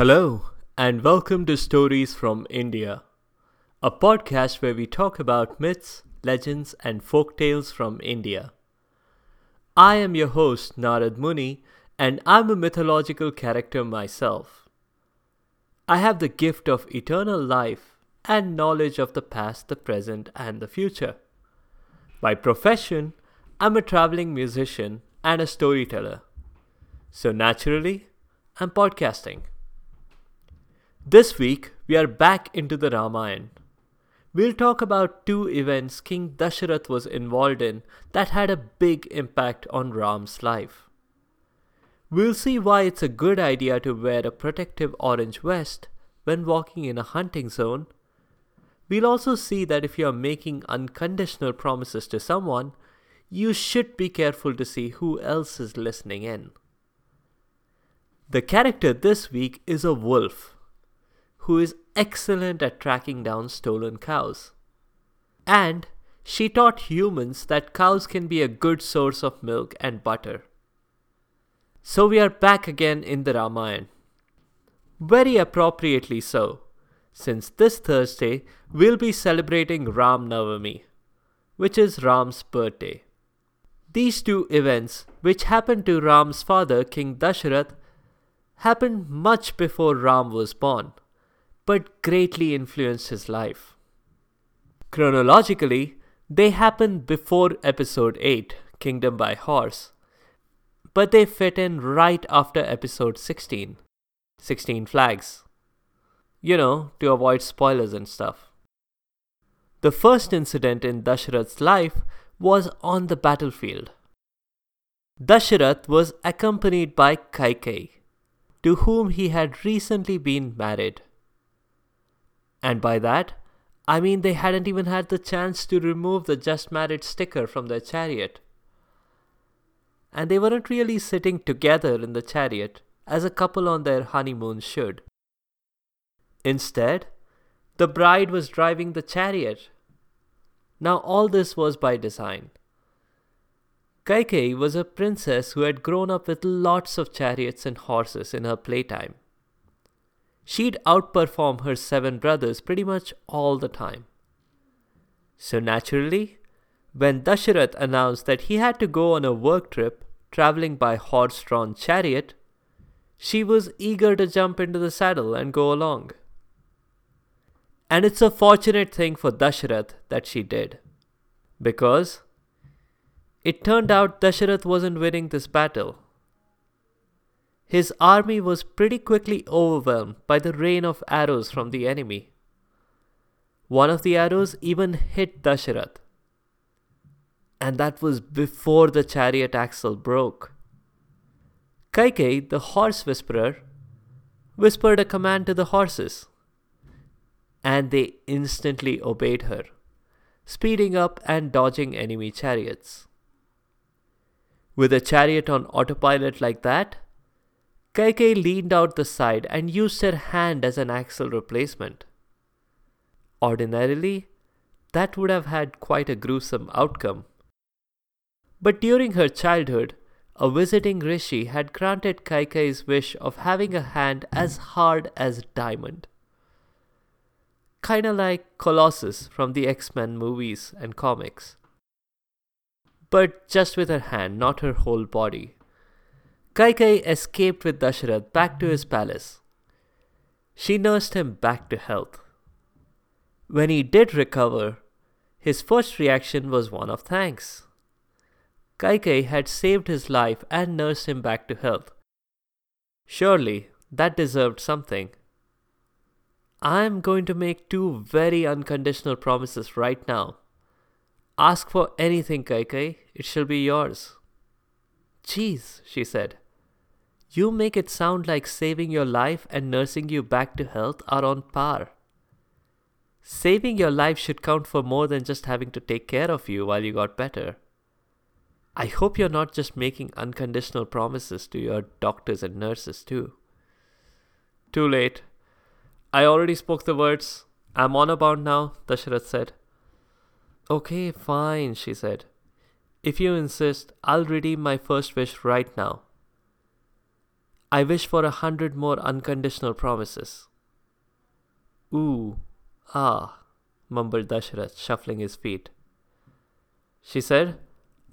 Hello, and welcome to Stories from India, a podcast where we talk about myths, legends, and folktales from India. I am your host, Narad Muni, and I'm a mythological character myself. I have the gift of eternal life and knowledge of the past, the present, and the future. By profession, I'm a traveling musician and a storyteller. So naturally, I'm podcasting. This week, we are back into the Ramayana. We'll talk about two events King Dasharatha was involved in that had a big impact on Ram's life. We'll see why it's a good idea to wear a protective orange vest when walking in a hunting zone. We'll also see that if you're making unconditional promises to someone, you should be careful to see who else is listening in. The character this week is a wolf, who is excellent at tracking down stolen cows. And she taught humans that cows can be a good source of milk and butter. So we are back again in the Ramayana. Very appropriately so, since this Thursday we'll be celebrating Ram Navami, which is Ram's birthday. These two events, which happened to Ram's father, King Dasharatha, happened much before Ram was born, but greatly influenced his life. Chronologically, they happened before Episode 8, Kingdom by Horse, but they fit in right after Episode 16, 16 Flags. You know, to avoid spoilers and stuff. The first incident in Dasharatha's life was on the battlefield. Dasharatha was accompanied by Kaikei, to whom he had recently been married. And by that, I mean they hadn't even had the chance to remove the just married sticker from their chariot. And they weren't really sitting together in the chariot as a couple on their honeymoon should. Instead, the bride was driving the chariot. Now all this was by design. Kaikei was a princess who had grown up with lots of chariots and horses in her playtime. She'd outperform her seven brothers pretty much all the time. So naturally, when Dasharatha announced that he had to go on a work trip traveling by horse-drawn chariot, she was eager to jump into the saddle and go along. And it's a fortunate thing for Dasharatha that she did, because it turned out Dasharatha wasn't winning this battle. His army was pretty quickly overwhelmed by the rain of arrows from the enemy. One of the arrows even hit Dasharatha. And that was before the chariot axle broke. Kaikei, the horse whisperer, whispered a command to the horses. And they instantly obeyed her, speeding up and dodging enemy chariots. With a chariot on autopilot like that, Kaikei leaned out the side and used her hand as an axle replacement. Ordinarily, that would have had quite a gruesome outcome. But during her childhood, a visiting Rishi had granted Kaikei's wish of having a hand as hard as diamond. Kinda like Colossus from the X-Men movies and comics. But just with her hand, not her whole body. Kaikei escaped with Dasharatha back to his palace. She nursed him back to health. When he did recover, his first reaction was one of thanks. Kaikei had saved his life and nursed him back to health. Surely, that deserved something. I am going to make two very unconditional promises right now. Ask for anything, Kaikei. It shall be yours. Jeez, she said. You make it sound like saving your life and nursing you back to health are on par. Saving your life should count for more than just having to take care of you while you got better. I hope you're not just making unconditional promises to your doctors and nurses too. Too late. I already spoke the words. I'm honor bound now, Dasharatha said. Okay, fine, she said. If you insist, I'll redeem my first wish right now. I wish for 100 more unconditional promises. Ooh, ah, mumbled Dasharatha, shuffling his feet. She said,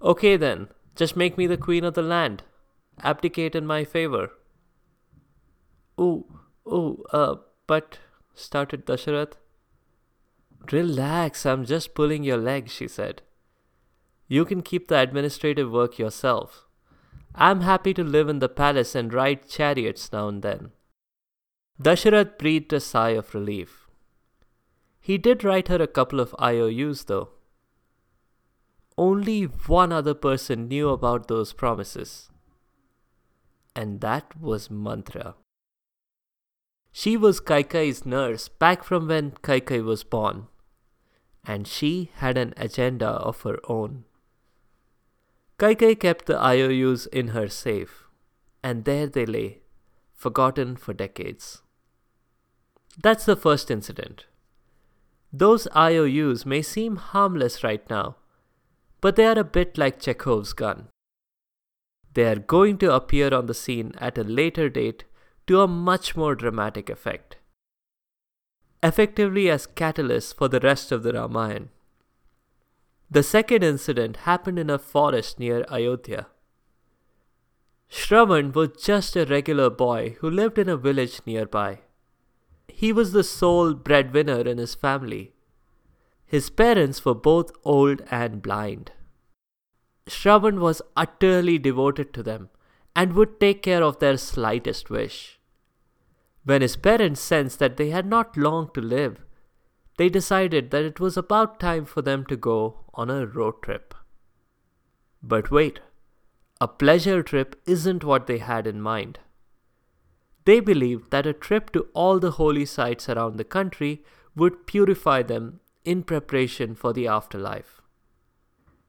Okay then, just make me the queen of the land. Abdicate in my favor. But, started Dasharatha. Relax, I'm just pulling your leg, she said. You can keep the administrative work yourself. I'm happy to live in the palace and ride chariots now and then. Dasharatha breathed a sigh of relief. He did write her a couple of IOUs though. Only one other person knew about those promises. And that was Mantra. She was Kaikei's nurse back from when Kaikei was born, and she had an agenda of her own. Kaikei kept the IOUs in her safe, and there they lay, forgotten for decades. That's the first incident. Those IOUs may seem harmless right now, but they are a bit like Chekhov's gun. They are going to appear on the scene at a later date to a much more dramatic effect, effectively as catalysts for the rest of the Ramayana. The second incident happened in a forest near Ayodhya. Shravan was just a regular boy who lived in a village nearby. He was the sole breadwinner in his family. His parents were both old and blind. Shravan was utterly devoted to them and would take care of their slightest wish. When his parents sensed that they had not long to live, they decided that it was about time for them to go on a road trip. But wait, a pleasure trip isn't what they had in mind. They believed that a trip to all the holy sites around the country would purify them in preparation for the afterlife.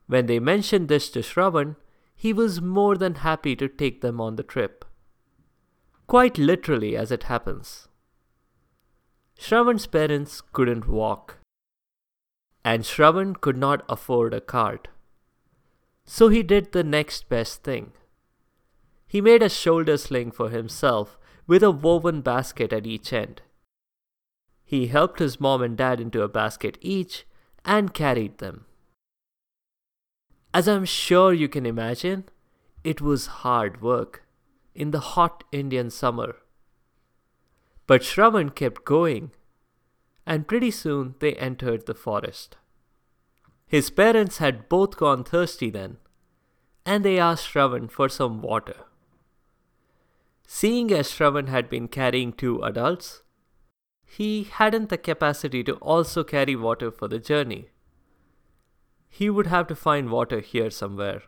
When they mentioned this to Shravan, he was more than happy to take them on the trip. Quite literally, as it happens. Shravan's parents couldn't walk, and Shravan could not afford a cart. So he did the next best thing. He made a shoulder sling for himself with a woven basket at each end. He helped his mom and dad into a basket each and carried them. As I'm sure you can imagine, it was hard work in the hot Indian summer. But Shravan kept going, and pretty soon they entered the forest. His parents had both gone thirsty then, and they asked Shravan for some water. Seeing as Shravan had been carrying two adults, he hadn't the capacity to also carry water for the journey. He would have to find water here somewhere.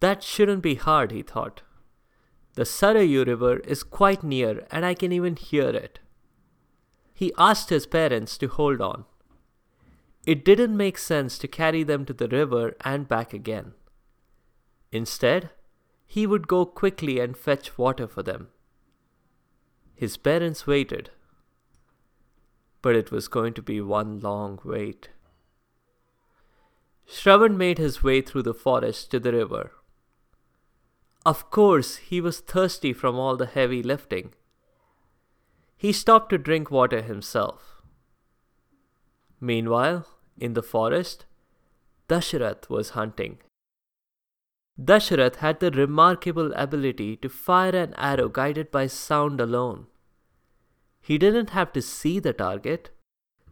That shouldn't be hard, he thought. The Sarayu river is quite near and I can even hear it. He asked his parents to hold on. It didn't make sense to carry them to the river and back again. Instead, he would go quickly and fetch water for them. His parents waited. But it was going to be one long wait. Shravan made his way through the forest to the river. Of course, he was thirsty from all the heavy lifting. He stopped to drink water himself. Meanwhile, in the forest, Dasharatha was hunting. Dasharatha had the remarkable ability to fire an arrow guided by sound alone. He didn't have to see the target.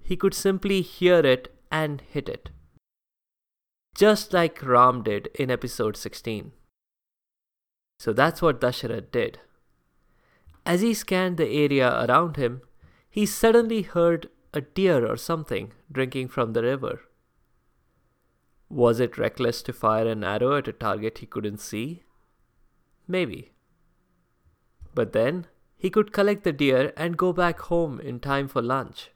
He could simply hear it and hit it. Just like Ram did in episode 16. So that's what Dasharatha did. As he scanned the area around him, he suddenly heard a deer or something drinking from the river. Was it reckless to fire an arrow at a target he couldn't see? Maybe. But then, he could collect the deer and go back home in time for lunch.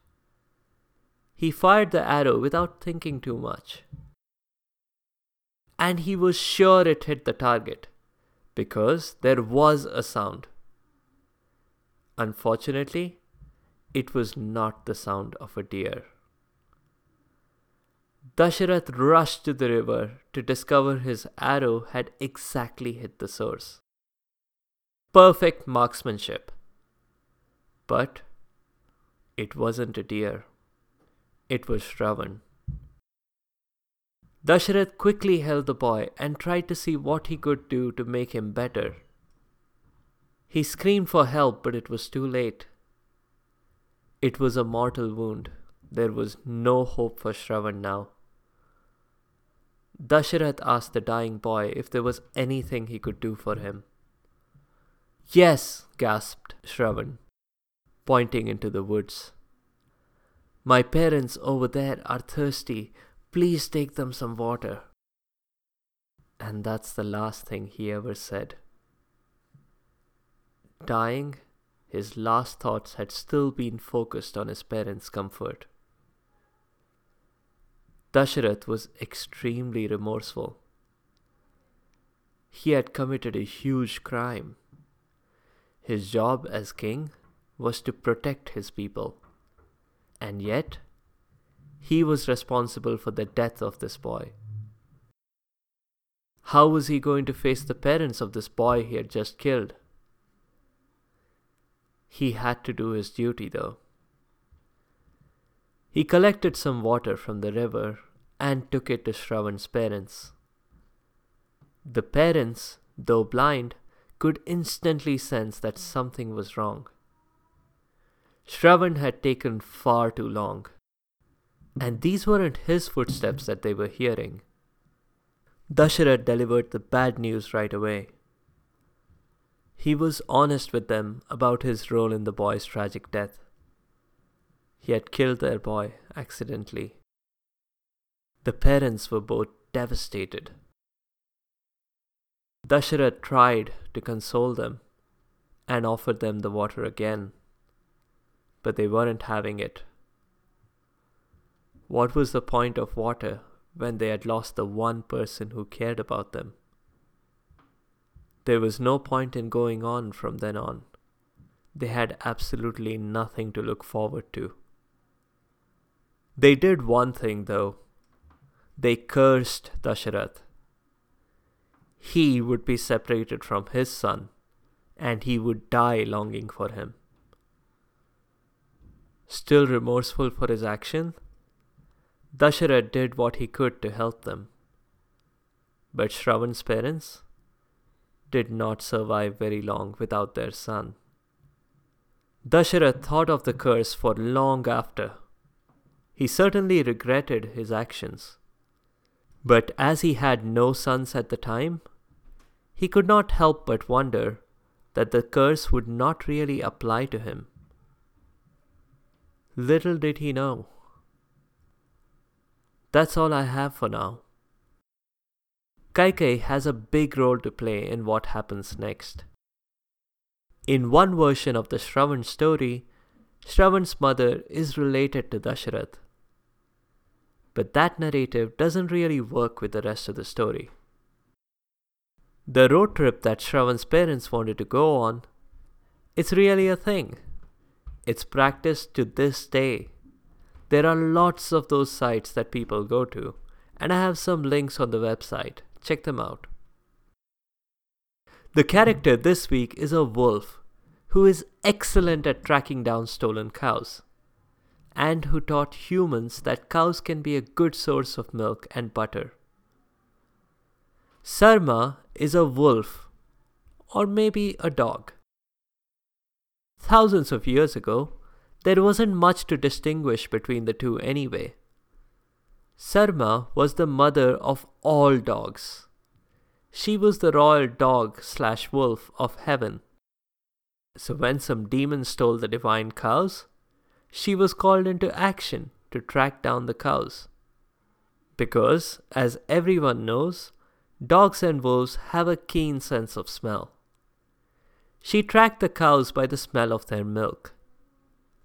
He fired the arrow without thinking too much. And he was sure it hit the target, because there was a sound. Unfortunately, it was not the sound of a deer. Dasharatha rushed to the river to discover his arrow had exactly hit the source. perfect marksmanship. But it wasn't a deer. It was Shravan. Dasharatha quickly held the boy and tried to see what he could do to make him better. He screamed for help, but it was too late. It was a mortal wound. There was no hope for Shravan now. Dasharatha asked the dying boy if there was anything he could do for him. "Yes," gasped Shravan, pointing into the woods. "My parents over there are thirsty. Please take them some water." And that's the last thing he ever said. Dying, his last thoughts had still been focused on his parents' comfort. Dasharatha was extremely remorseful. He had committed a huge crime. His job as king was to protect his people. And yet, he was responsible for the death of this boy. How was he going to face the parents of this boy he had just killed? He had to do his duty, though. He collected some water from the river and took it to Shravan's parents. The parents, though blind, could instantly sense that something was wrong. Shravan had taken far too long, and these weren't his footsteps that they were hearing. Dasharatha delivered the bad news right away. He was honest with them about his role in the boy's tragic death. He had killed their boy accidentally. The parents were both devastated. Dasharatha tried to console them and offered them the water again, but they weren't having it. What was the point of water when they had lost the one person who cared about them? There was no point in going on from then on. They had absolutely nothing to look forward to. They did one thing, though. They cursed Dasharatha. He would be separated from his son, and he would die longing for him. Still remorseful for his action, Dasharatha did what he could to help them. But Shravan's parents did not survive very long without their son. Dasharatha thought of the curse for long after. He certainly regretted his actions. But as he had no sons at the time, he could not help but wonder that the curse would not really apply to him. Little did he know. That's all I have for now. Kaikei has a big role to play in what happens next. In one version of the Shravan story, Shravan's mother is related to Dasharatha. But that narrative doesn't really work with the rest of the story. The road trip that Shravan's parents wanted to go on, it's really a thing. It's practiced to this day. There are lots of those sites that people go to, and I have some links on the website. Check them out. The character this week is a wolf who is excellent at tracking down stolen cows, and who taught humans that cows can be a good source of milk and butter. Sarma is a wolf, or maybe a dog. Thousands of years ago, there wasn't much to distinguish between the two anyway. Sarma was the mother of all dogs. She was the royal dog/wolf of heaven. So when some demon stole the divine cows, she was called into action to track down the cows. Because, as everyone knows, dogs and wolves have a keen sense of smell. She tracked the cows by the smell of their milk.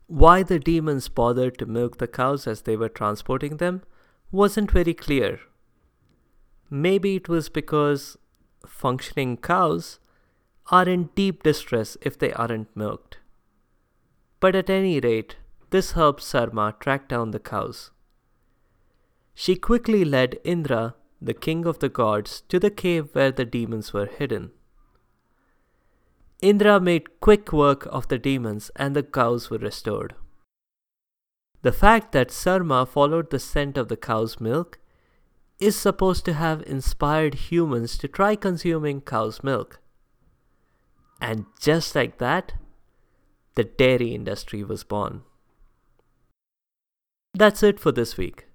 Why the demons bothered to milk the cows as they were transporting them wasn't very clear. Maybe it was because functioning cows are in deep distress if they aren't milked. But at any rate, this helped Sarma track down the cows. She quickly led Indra, the king of the gods, to the cave where the demons were hidden. Indra made quick work of the demons and the cows were restored. The fact that Sarma followed the scent of the cow's milk is supposed to have inspired humans to try consuming cow's milk. And just like that, the dairy industry was born. That's it for this week.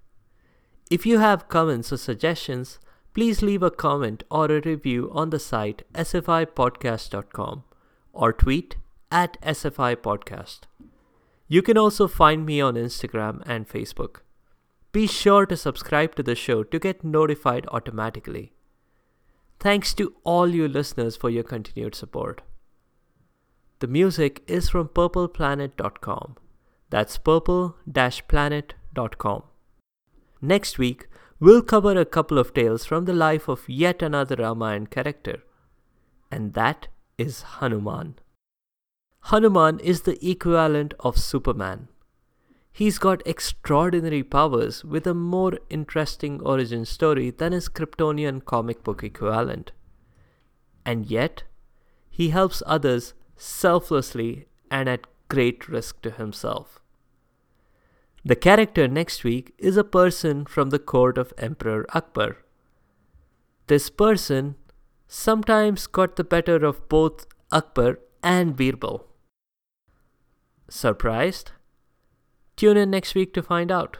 If you have comments or suggestions, please leave a comment or a review on the site sfipodcast.com or tweet at sfipodcast. You can also find me on Instagram and Facebook. Be sure to subscribe to the show to get notified automatically. Thanks to all you listeners for your continued support. The music is from purpleplanet.com. That's purple-planet.com. Next week, we'll cover a couple of tales from the life of yet another Ramayana character, and that is Hanuman. Hanuman is the equivalent of Superman. He's got extraordinary powers with a more interesting origin story than his Kryptonian comic book equivalent. And yet, he helps others selflessly and at great risk to himself. The character next week is a person from the court of Emperor Akbar. This person sometimes got the better of both Akbar and Birbal. Surprised? Tune in next week to find out.